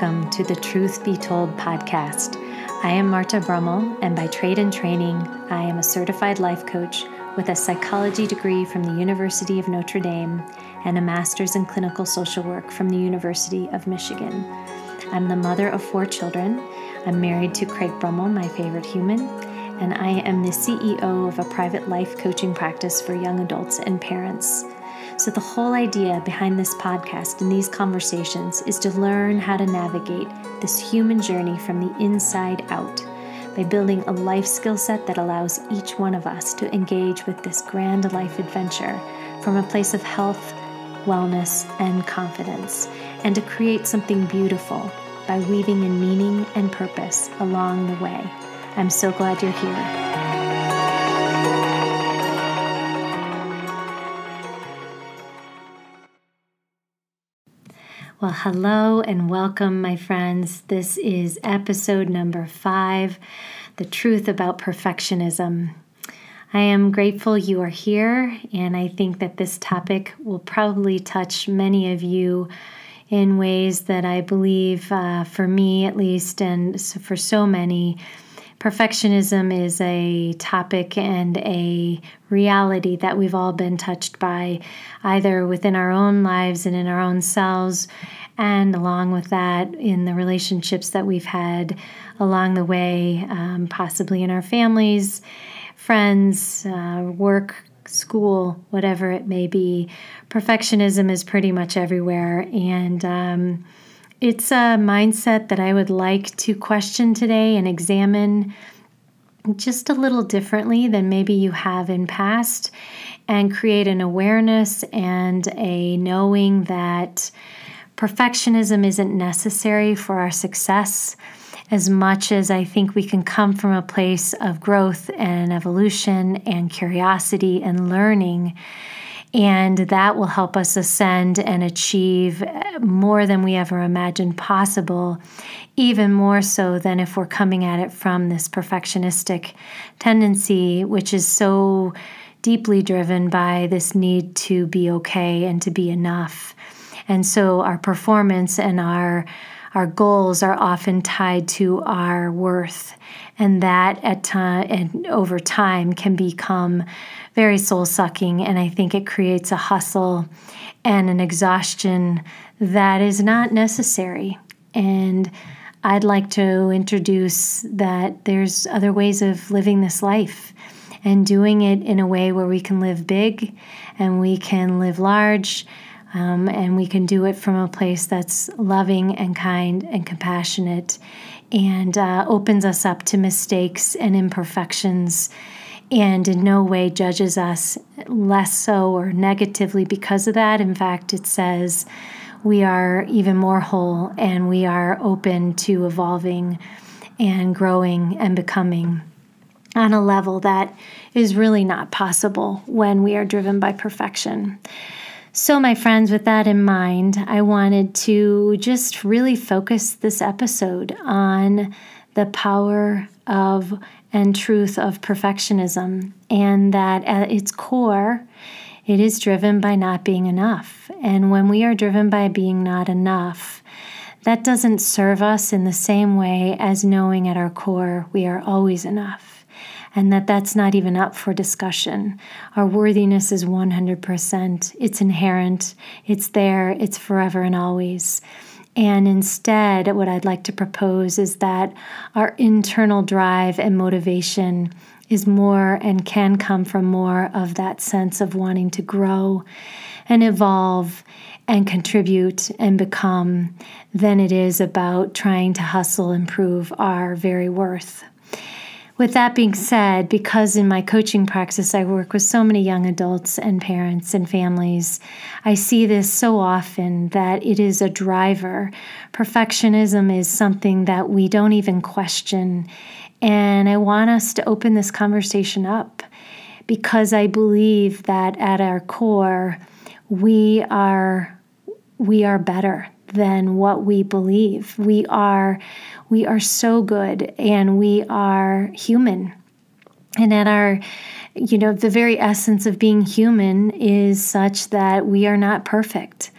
welcome to the Truth Be Told podcast. I am Marta Brummel, and by trade and training, I am a certified life coach with a psychology degree from the University of Notre Dame and a master's in clinical social work from the University of Michigan. I'm the mother of 4 children. I'm married to Craig Brummel, my favorite human, and I am the CEO of a private life coaching practice for young adults and parents. So the whole idea behind this podcast and these conversations is to learn how to navigate this human journey from the inside out by building a life skill set that allows each one of us to engage with this grand life adventure from a place of health, wellness, and confidence, and to create something beautiful by weaving in meaning and purpose along the way. I'm so glad you're here. Well, hello and welcome, my friends. This is episode number 5, The Truth About Perfectionism. I am grateful you are here, and I think that this topic will probably touch many of you in ways that I believe, for me at least, and for so many, perfectionism is a topic and a reality that we've all been touched by, either within our own lives and in our own selves, and along with that in the relationships that we've had along the way, possibly in our families, friends, work, school, whatever it may be. Perfectionism is pretty much everywhere, and it's a mindset that I would like to question today and examine just a little differently than maybe you have in past, and create an awareness and a knowing that perfectionism isn't necessary for our success as much as I think we can come from a place of growth and evolution and curiosity and learning. And that will help us ascend and achieve more than we ever imagined possible, even more so than if we're coming at it from this perfectionistic tendency, which is so deeply driven by this need to be okay and to be enough. And so our performance and our goals are often tied to our worth, and that at time and over time can become very soul-sucking, and I think it creates a hustle and an exhaustion that is not necessary. And I'd like to introduce that there's other ways of living this life and doing it in a way where we can live big and we can live large, and we can do it from a place that's loving and kind and compassionate, and opens us up to mistakes and imperfections, and in no way judges us less so or negatively because of that. In fact, it says we are even more whole, and we are open to evolving and growing and becoming on a level that is really not possible when we are driven by perfection. So, my friends, with that in mind, I wanted to just really focus this episode on the power of and truth of perfectionism, and that at its core, it is driven by not being enough. And when we are driven by being not enough, that doesn't serve us in the same way as knowing at our core we are always enough, and that that's not even up for discussion. Our worthiness is 100%. It's inherent. It's there. It's forever and always. And instead, what I'd like to propose is that our internal drive and motivation is more and can come from more of that sense of wanting to grow and evolve and contribute and become than it is about trying to hustle and prove our very worth. With that being said, because in my coaching practice I work with so many young adults and parents and families, I see this so often that it is a driver. Perfectionism is something that we don't even question, and I want us to open this conversation up because I believe that at our core we are better than what we believe. We are so good, and we are human. And at our, the very essence of being human is such that we are not perfect.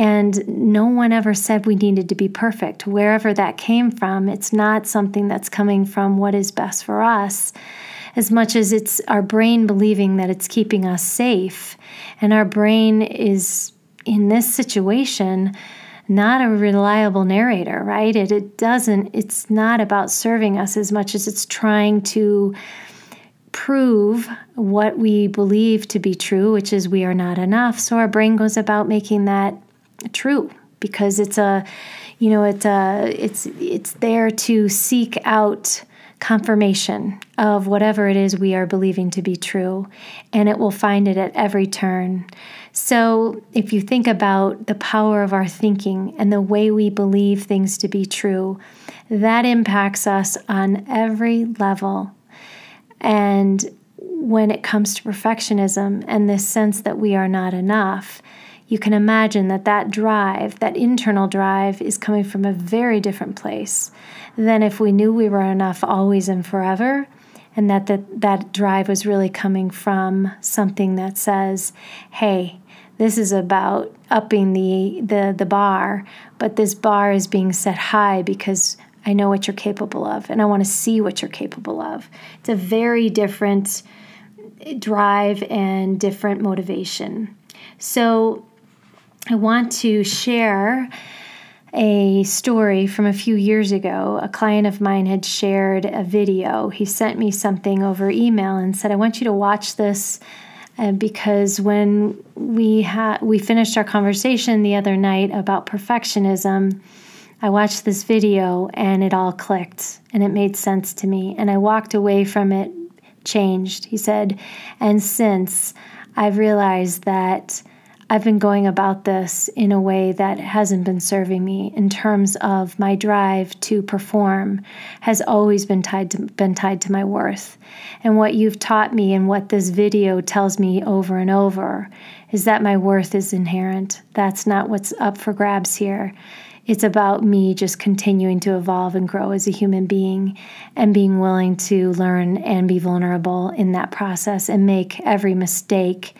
And no one ever said we needed to be perfect. Wherever that came from, it's not something that's coming from what is best for us, as much as it's our brain believing that it's keeping us safe. And our brain is, in this situation, not a reliable narrator, right? It's not about serving us as much as it's trying to prove what we believe to be true, which is we are not enough. So our brain goes about making that true because it's there to seek out confirmation of whatever it is we are believing to be true, and it will find it at every turn. So if you think about the power of our thinking and the way we believe things to be true, that impacts us on every level. And when it comes to perfectionism and this sense that we are not enough, you can imagine that drive, that internal drive, is coming from a very different place than if we knew we were enough always and forever, and that drive was really coming from something that says, hey, this is about upping the bar, but this bar is being set high because I know what you're capable of, and I want to see what you're capable of. It's a very different drive and different motivation. So I want to share a story from a few years ago. A client of mine had shared a video. He sent me something over email and said, I want you to watch this because when we finished our conversation the other night about perfectionism, I watched this video and it all clicked and it made sense to me. And I walked away from it changed. He said, and since I've realized that I've been going about this in a way that hasn't been serving me in terms of my drive to perform has always been tied to my worth. And what you've taught me and what this video tells me over and over is that my worth is inherent. That's not what's up for grabs here. It's about me just continuing to evolve and grow as a human being and being willing to learn and be vulnerable in that process and make every mistake,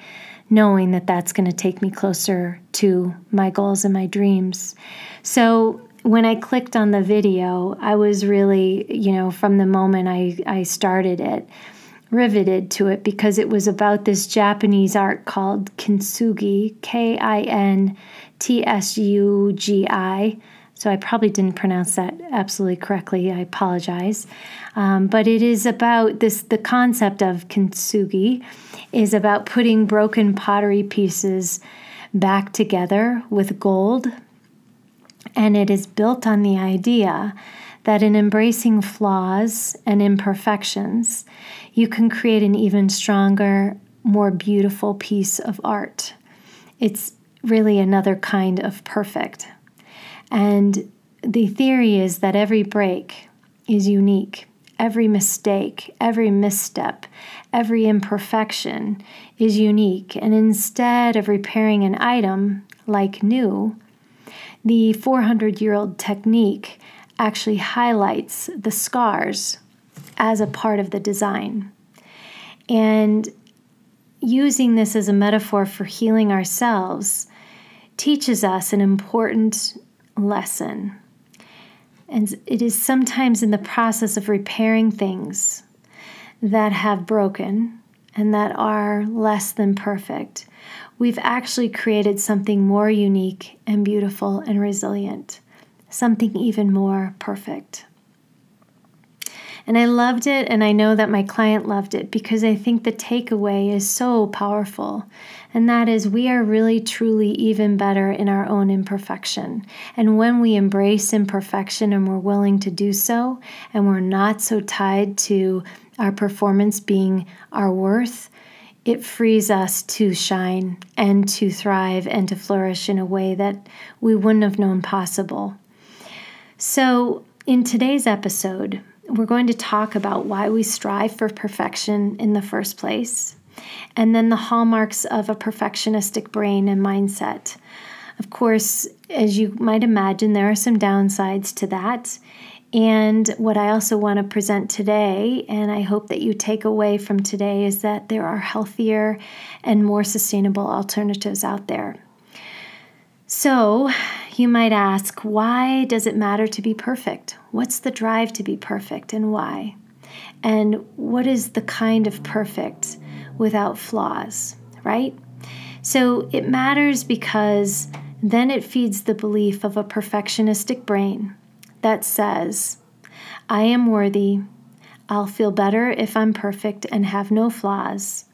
knowing that that's going to take me closer to my goals and my dreams. So when I clicked on the video, I was really, from the moment I started it, riveted to it, because it was about this Japanese art called Kintsugi, Kintsugi. So I probably didn't pronounce that absolutely correctly. I apologize. But it is about this, the concept of kintsugi is about putting broken pottery pieces back together with gold. And it is built on the idea that in embracing flaws and imperfections, you can create an even stronger, more beautiful piece of art. It's really another kind of perfect. And the theory is that every break is unique. Every mistake, every misstep, every imperfection is unique. And instead of repairing an item like new, the 400-year-old technique actually highlights the scars as a part of the design. And using this as a metaphor for healing ourselves teaches us an important lesson. And it is sometimes in the process of repairing things that have broken and that are less than perfect, we've actually created something more unique and beautiful and resilient, something even more perfect. And I loved it, and I know that my client loved it, because I think the takeaway is so powerful, and that is we are really truly even better in our own imperfection. And when we embrace imperfection and we're willing to do so, and we're not so tied to our performance being our worth, it frees us to shine and to thrive and to flourish in a way that we wouldn't have known possible. So in today's episode, we're going to talk about why we strive for perfection in the first place, and then the hallmarks of a perfectionistic brain and mindset. Of course, as you might imagine, there are some downsides to that. And what I also want to present today, and I hope that you take away from today, is that there are healthier and more sustainable alternatives out there. So you might ask, why does it matter to be perfect? What's the drive to be perfect and why? And what is the kind of perfect without flaws, right? So it matters because then it feeds the belief of a perfectionistic brain that says, I am worthy. I'll feel better if I'm perfect and have no flaws.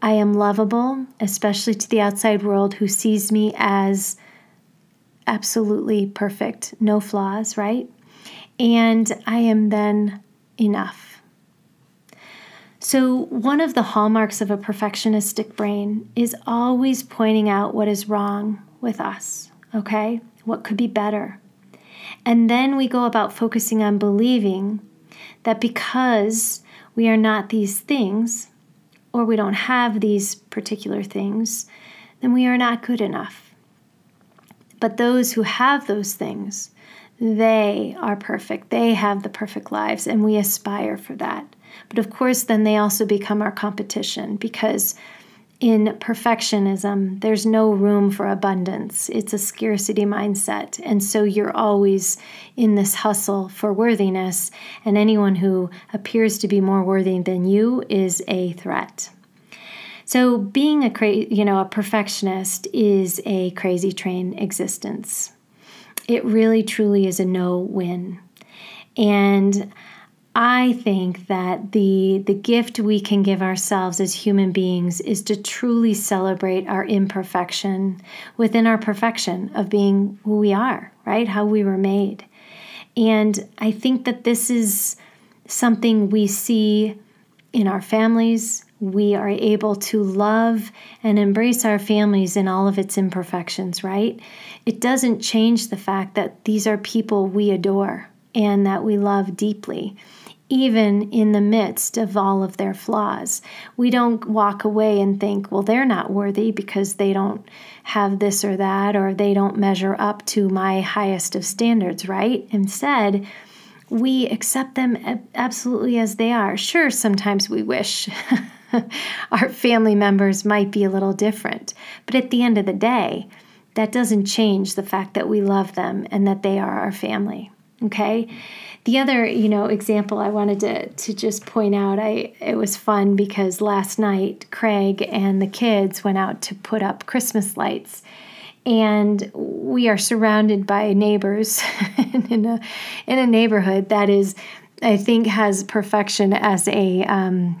I am lovable, especially to the outside world who sees me as absolutely perfect, no flaws, right? And I am then enough. So one of the hallmarks of a perfectionistic brain is always pointing out what is wrong with us, okay? What could be better? And then we go about focusing on believing that because we are not these things, or we don't have these particular things, then we are not good enough. But those who have those things, they are perfect. They have the perfect lives, and we aspire for that. But of course, then they also become our competition, because in perfectionism, there's no room for abundance. It's a scarcity mindset. And so you're always in this hustle for worthiness. And anyone who appears to be more worthy than you is a threat. So being a perfectionist is a crazy train existence. It really, truly is a no-win. And I think that the gift we can give ourselves as human beings is to truly celebrate our imperfection within our perfection of being who we are, right? How we were made. And I think that this is something we see in our families. We are able to love and embrace our families in all of its imperfections, right? It doesn't change the fact that these are people we adore and that we love deeply. Even in the midst of all of their flaws, we don't walk away and think, well, they're not worthy because they don't have this or that, or they don't measure up to my highest of standards, right? Instead, we accept them absolutely as they are. Sure, sometimes we wish our family members might be a little different, but at the end of the day, that doesn't change the fact that we love them and that they are our family. Okay. The other, example I wanted to just point out, it was fun because last night Craig and the kids went out to put up Christmas lights, and we are surrounded by neighbors in a neighborhood that is, I think, has perfection as a,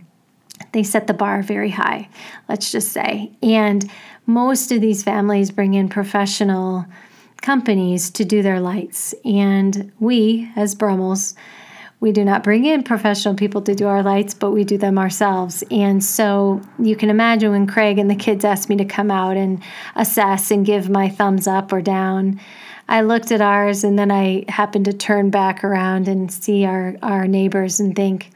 they set the bar very high, let's just say. And most of these families bring in professional companies to do their lights. And we, as Brummels, we do not bring in professional people to do our lights, but we do them ourselves. And so you can imagine when Craig and the kids asked me to come out and assess and give my thumbs up or down, I looked at ours and then I happened to turn back around and see our neighbors and think,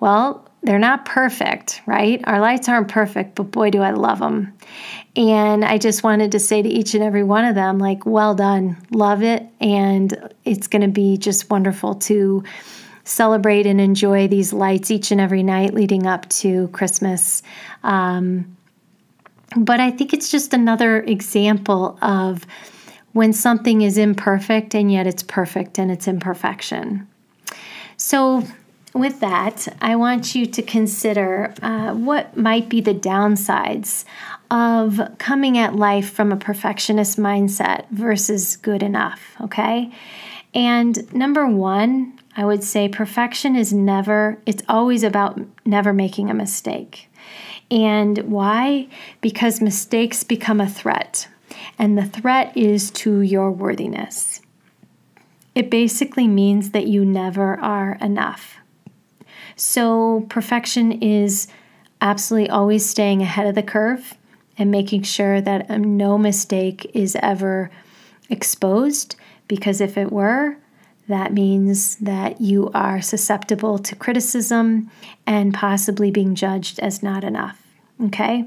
well, they're not perfect, right? Our lights aren't perfect, but boy, do I love them. And I just wanted to say to each and every one of them, like, well done, love it. And it's going to be just wonderful to celebrate and enjoy these lights each and every night leading up to Christmas. But I think it's just another example of when something is imperfect and yet it's perfect in its imperfection. So with that, I want you to consider what might be the downsides of coming at life from a perfectionist mindset versus good enough, okay? And number one, I would say perfection is it's always about never making a mistake. And why? Because mistakes become a threat, and the threat is to your worthiness. It basically means that you never are enough. So perfection is absolutely always staying ahead of the curve and making sure that no mistake is ever exposed, because if it were, that means that you are susceptible to criticism and possibly being judged as not enough, okay?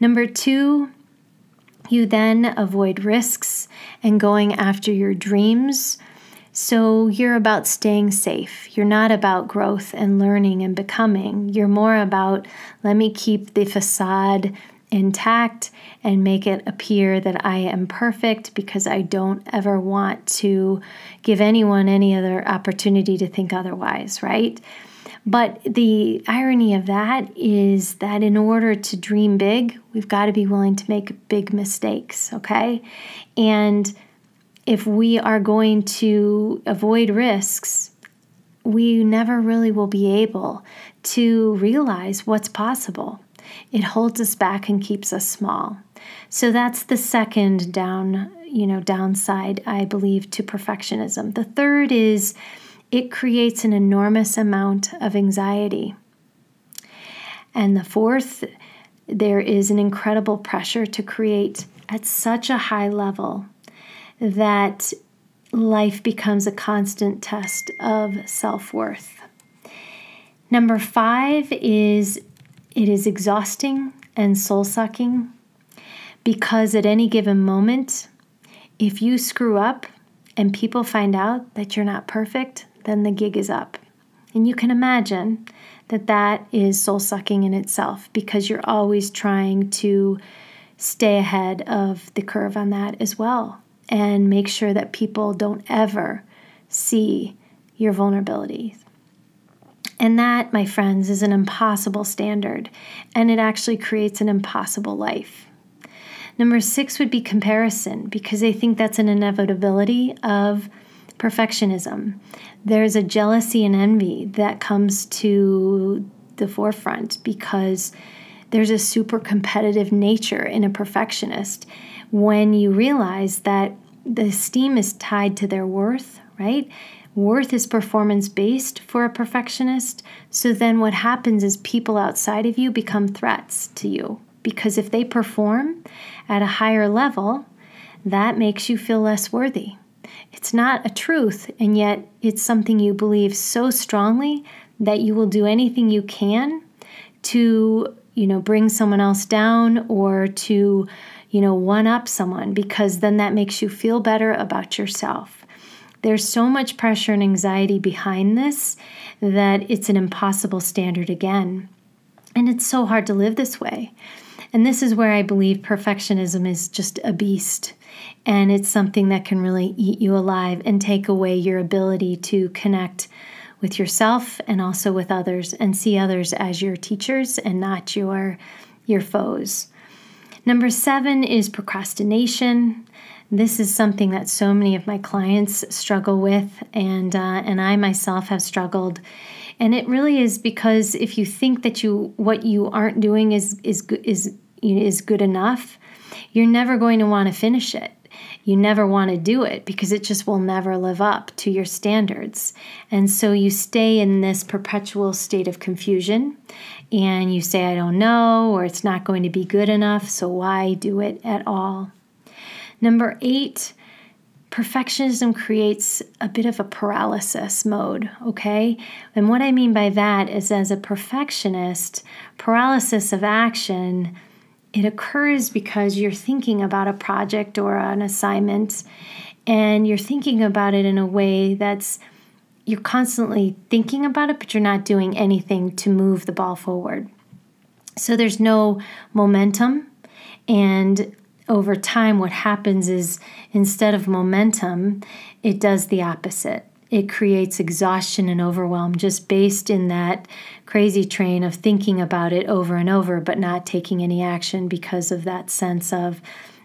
Number two, you then avoid risks and going after your dreams. So you're about staying safe. You're not about growth and learning and becoming. You're more about, let me keep the facade intact and make it appear that I am perfect, because I don't ever want to give anyone any other opportunity to think otherwise, right? But the irony of that is that in order to dream big, we've got to be willing to make big mistakes, okay? And if we are going to avoid risks, we never really will be able to realize what's possible. It holds us back and keeps us small. So that's the second downside, I believe, to perfectionism. The third is it creates an enormous amount of anxiety. And the fourth, there is an incredible pressure to create at such a high level that life becomes a constant test of self-worth. Number five is it is exhausting and soul-sucking, because at any given moment, if you screw up and people find out that you're not perfect, then the gig is up. And you can imagine that that is soul-sucking in itself, because you're always trying to stay ahead of the curve on that as well, and make sure that people don't ever see your vulnerabilities. And that, my friends, is an impossible standard, and it actually creates an impossible life. Number six would be comparison, because I think that's an inevitability of perfectionism. There's a jealousy and envy that comes to the forefront because there's a super competitive nature in a perfectionist when you realize that the esteem is tied to their worth, right? Worth is performance-based for a perfectionist. So then what happens is people outside of you become threats to you, because if they perform at a higher level, that makes you feel less worthy. It's not a truth, and yet it's something you believe so strongly that you will do anything you can to, bring someone else down or to, one-up someone, because then that makes you feel better about yourself. There's so much pressure and anxiety behind this that it's an impossible standard again. And it's so hard to live this way. And this is where I believe perfectionism is just a beast. And it's something that can really eat you alive and take away your ability to connect with yourself and also with others, and see others as your teachers and not your foes. Number seven is procrastination. This is something that so many of my clients struggle with, and I myself have struggled. And it really is because if you think that what you aren't doing is good enough, you're never going to want to finish it. You never want to do it because it just will never live up to your standards. And so you stay in this perpetual state of confusion, and you say, I don't know, or it's not going to be good enough, so why do it at all? Number eight, perfectionism creates a bit of a paralysis mode, okay? And what I mean by that is, as a perfectionist, paralysis of action, it occurs because you're thinking about a project or an assignment, and you're thinking about it in a way that's, you're constantly thinking about it, but you're not doing anything to move the ball forward. So there's no momentum, and over time what happens is, instead of momentum, it does the opposite. It creates exhaustion and overwhelm just based in that crazy train of thinking about it over and over, but not taking any action because of that sense of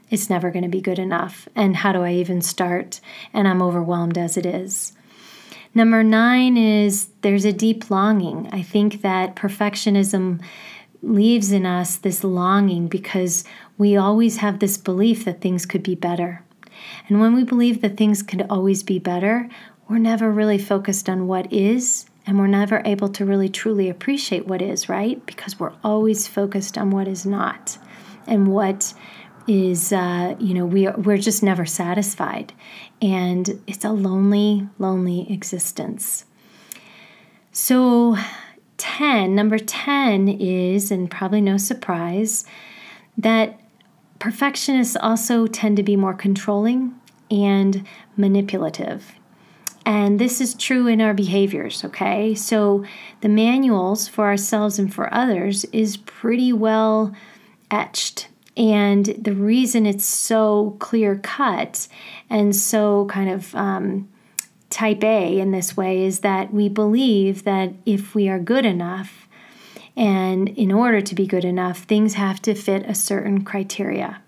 it's never going to be good enough. And how do I even start? And I'm overwhelmed as it is. Number nine is there's a deep longing. I think that perfectionism leaves in us this longing because we always have this belief that things could be better. And when we believe that things could always be better, we're never really focused on what is, and we're never able to really truly appreciate what is, right? Because we're always focused on what is not, and what is, we're just never satisfied. And it's a lonely, lonely existence. So number 10 is, and probably no surprise, that perfectionists also tend to be more controlling and manipulative. And this is true in our behaviors, okay? So the manuals for ourselves and for others is pretty well etched. And the reason it's so clear-cut and so kind of type A in this way is that we believe that if we are good enough, and in order to be good enough, things have to fit a certain criteria.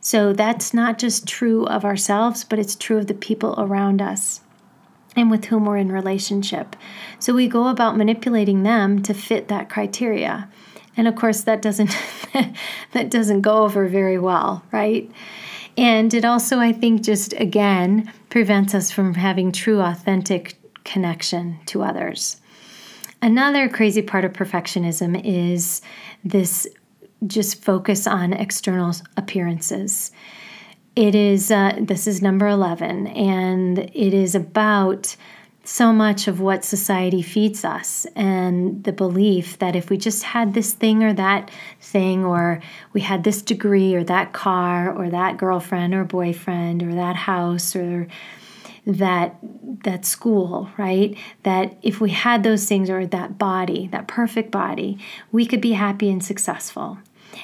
So that's not just true of ourselves, but it's true of the people around us and with whom we're in relationship. So we go about manipulating them to fit that criteria. And of course, that doesn't go over very well, right? And it also, I think, just again, prevents us from having true, authentic connection to others. Another crazy part of perfectionism is this just focus on external appearances. It is, this is number 11, and it is about so much of what society feeds us and the belief that if we just had this thing or that thing, or we had this degree or that car or that girlfriend or boyfriend or that house or that school, right? That if we had those things or that body, that perfect body, we could be happy and successful.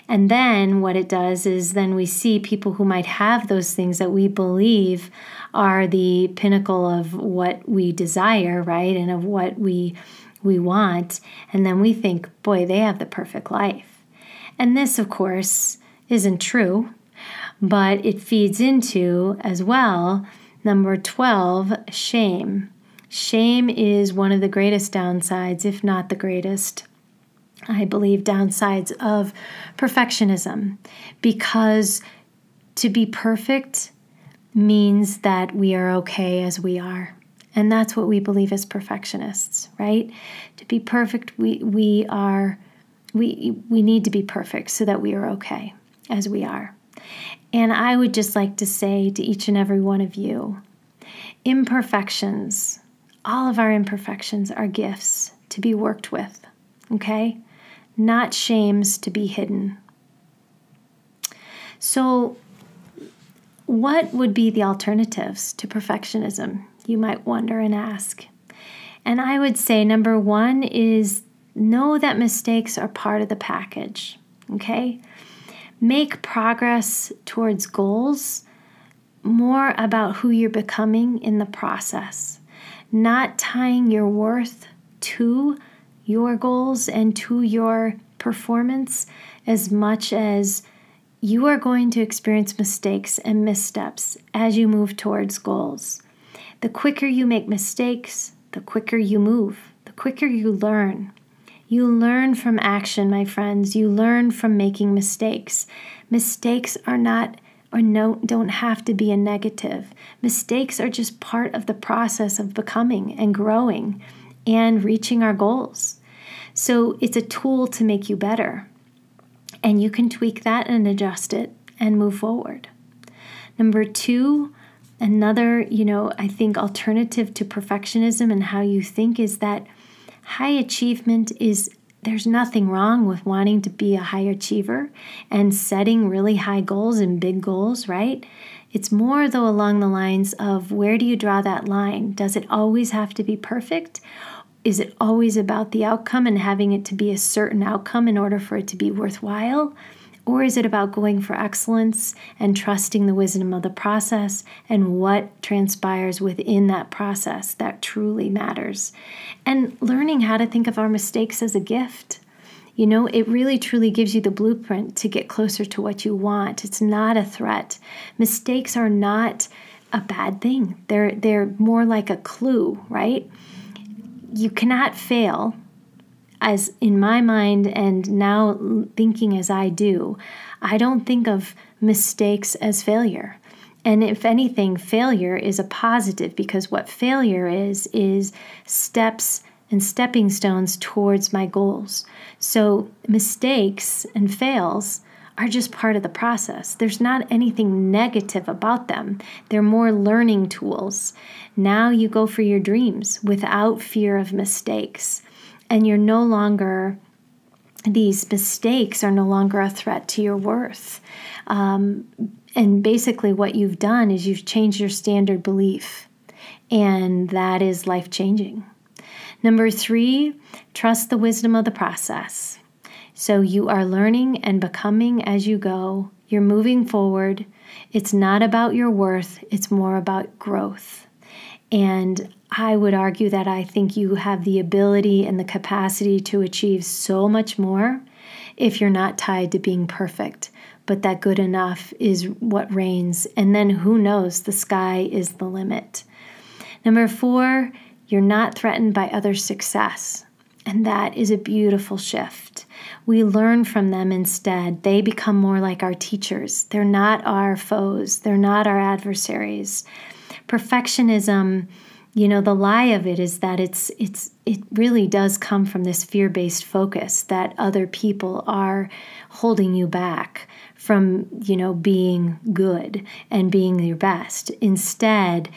And then what it does is then we see people who might have those things that we believe are the pinnacle of what we desire, right? And of what we want. And then we think, boy, they have the perfect life. And this, of course, isn't true, but it feeds into, as well, number 12, shame. Shame is one of the greatest downsides, if not the greatest, I believe, downsides of perfectionism, because to be perfect means that we are okay as we are. And that's what we believe as perfectionists, right? To be perfect, we need to be perfect so that we are okay as we are. And I would just like to say to each and every one of you, imperfections, all of our imperfections are gifts to be worked with, okay? Not shames to be hidden. So what would be the alternatives to perfectionism, you might wonder and ask? And I would say number 1 is know that mistakes are part of the package, okay? Make progress towards goals more about who you're becoming in the process, not tying your worth to your goals and to your performance as much as you are going to experience mistakes and missteps as you move towards goals. The quicker you make mistakes, the quicker you move, the quicker you learn. You learn from action, my friends. You learn from making mistakes. Mistakes are not, or no, don't have to be a negative. Mistakes are just part of the process of becoming and growing and reaching our goals. So it's a tool to make you better. And you can tweak that and adjust it and move forward. Number 2, another, I think alternative to perfectionism and how you think is that high achievement is, there's nothing wrong with wanting to be a high achiever and setting really high goals and big goals, right? It's more, though, along the lines of where do you draw that line? Does it always have to be perfect? Is it always about the outcome and having it to be a certain outcome in order for it to be worthwhile? Or is it about going for excellence and trusting the wisdom of the process and what transpires within that process that truly matters? And learning how to think of our mistakes as a gift. It really truly gives you the blueprint to get closer to what you want. It's not a threat. Mistakes are not a bad thing. They're more like a clue, right? You cannot fail. As in my mind, and now thinking as I do, I don't think of mistakes as failure. And if anything, failure is a positive, because what failure is steps and stepping stones towards my goals. So mistakes and fails are just part of the process. There's not anything negative about them. They're more learning tools. Now you go for your dreams without fear of mistakes. And these mistakes are no longer a threat to your worth. And basically what you've done is you've changed your standard belief. And that is life-changing. Number 3, trust the wisdom of the process. So you are learning and becoming as you go. You're moving forward. It's not about your worth. It's more about growth. And I would argue that I think you have the ability and the capacity to achieve so much more if you're not tied to being perfect. But that good enough is what reigns. And then who knows? The sky is the limit. Number 4, you're not threatened by other success. And that is a beautiful shift. We learn from them instead. They become more like our teachers. They're not our foes. They're not our adversaries. Perfectionism, you know, the lie of it is that it really does come from this fear-based focus that other people are holding you back from, you know, being good and being your best. Instead,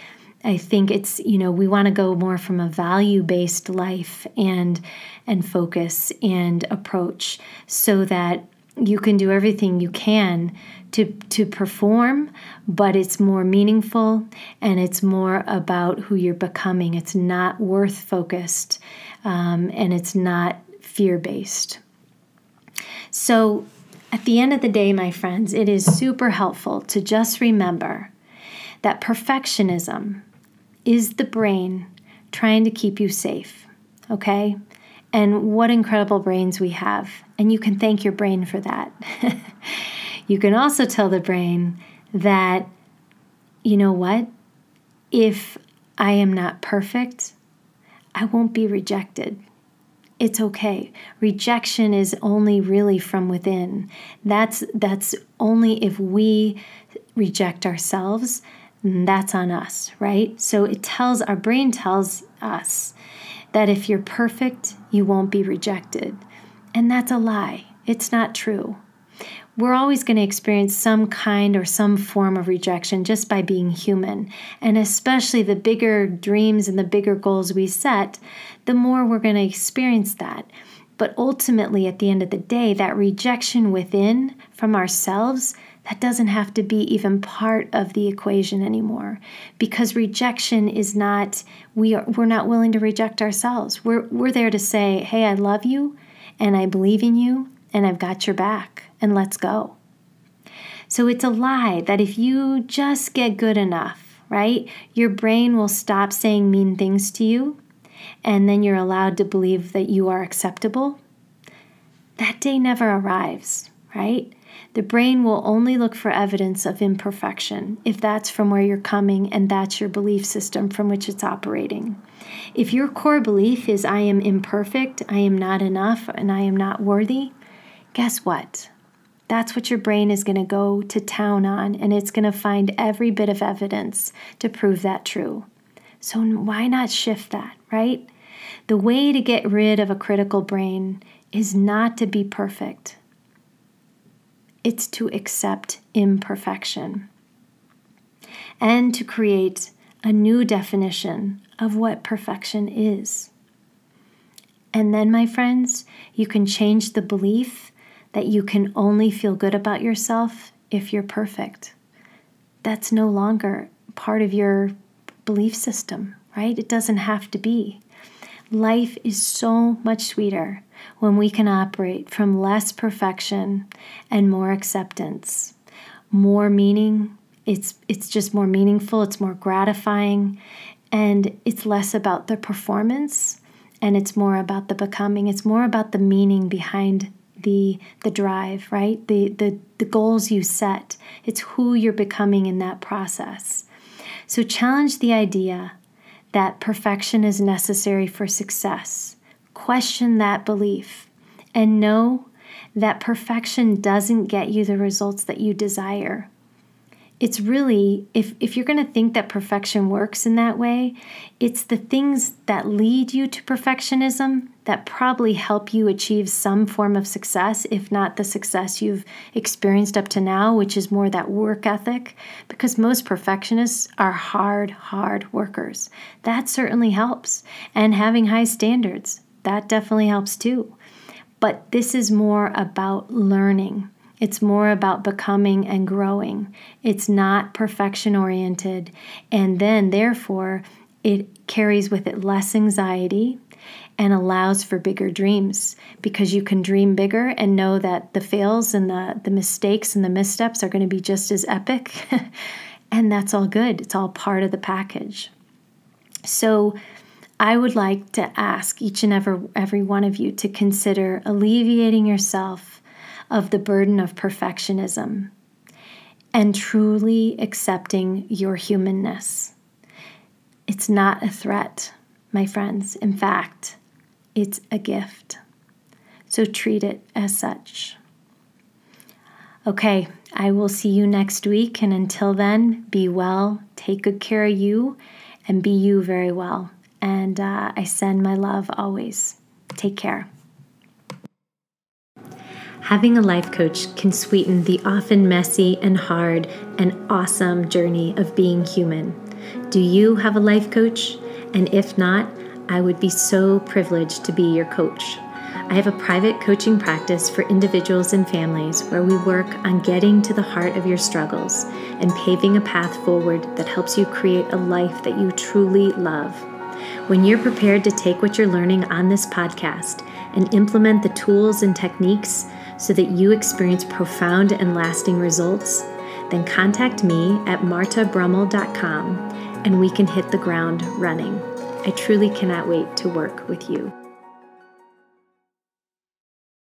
I think it's, you know, we want to go more from a value-based life and focus and approach so that you can do everything you can to perform, but it's more meaningful and it's more about who you're becoming. It's not worth-focused and it's not fear-based. So at the end of the day, my friends, it is super helpful to just remember that perfectionism is the brain trying to keep you safe, okay? And what incredible brains we have. And you can thank your brain for that. You can also tell the brain that, you know what? If I am not perfect, I won't be rejected. It's okay. Rejection is only really from within. That's only if we reject ourselves. That's on us, right? So our brain tells us that if you're perfect, you won't be rejected. And that's a lie. It's not true. We're always going to experience some kind or some form of rejection just by being human. And especially the bigger dreams and the bigger goals we set, the more we're going to experience that. But ultimately, at the end of the day, that rejection within from ourselves, that doesn't have to be even part of the equation anymore, because rejection is not, we're not willing to reject ourselves. We're there to say, hey, I love you and I believe in you and I've got your back and let's go. So it's a lie that if you just get good enough, right, your brain will stop saying mean things to you and then you're allowed to believe that you are acceptable. That day never arrives, right? The brain will only look for evidence of imperfection if that's from where you're coming and that's your belief system from which it's operating. If your core belief is I am imperfect, I am not enough, and I am not worthy, guess what? That's what your brain is going to go to town on, and it's going to find every bit of evidence to prove that true. So why not shift that, right? The way to get rid of a critical brain is not to be perfect. It's to accept imperfection and to create a new definition of what perfection is. And then, my friends, you can change the belief that you can only feel good about yourself if you're perfect. That's no longer part of your belief system, right? It doesn't have to be. Life is so much sweeter when we can operate from less perfection and more acceptance, more meaning. It's just more meaningful, it's more gratifying, and it's less about the performance and it's more about the becoming. It's more about the meaning behind the drive, right? The goals you set. It's who you're becoming in that process. So challenge the idea that perfection is necessary for success. Question that belief and know that perfection doesn't get you the results that you desire. It's really, if you're going to think that perfection works in that way, it's the things that lead you to perfectionism that probably help you achieve some form of success, if not the success you've experienced up to now, which is more that work ethic, because most perfectionists are hard workers. That certainly helps. And having high standards, that definitely helps too. But this is more about learning. It's more about becoming and growing. It's not perfection-oriented. And then, therefore, it carries with it less anxiety and allows for bigger dreams, because you can dream bigger and know that the fails and the mistakes and the missteps are going to be just as epic. And that's all good. It's all part of the package. So I would like to ask each and every one of you to consider alleviating yourself of the burden of perfectionism and truly accepting your humanness. It's not a threat, my friends. In fact, it's a gift. So treat it as such. Okay, I will see you next week. And until then, be well, take good care of you, and be you very well. And I send my love always. Take care. Having a life coach can sweeten the often messy and hard and awesome journey of being human. Do you have a life coach? And if not, I would be so privileged to be your coach. I have a private coaching practice for individuals and families where we work on getting to the heart of your struggles and paving a path forward that helps you create a life that you truly love. When you're prepared to take what you're learning on this podcast and implement the tools and techniques so that you experience profound and lasting results, then contact me at martabrummel.com and we can hit the ground running. I truly cannot wait to work with you.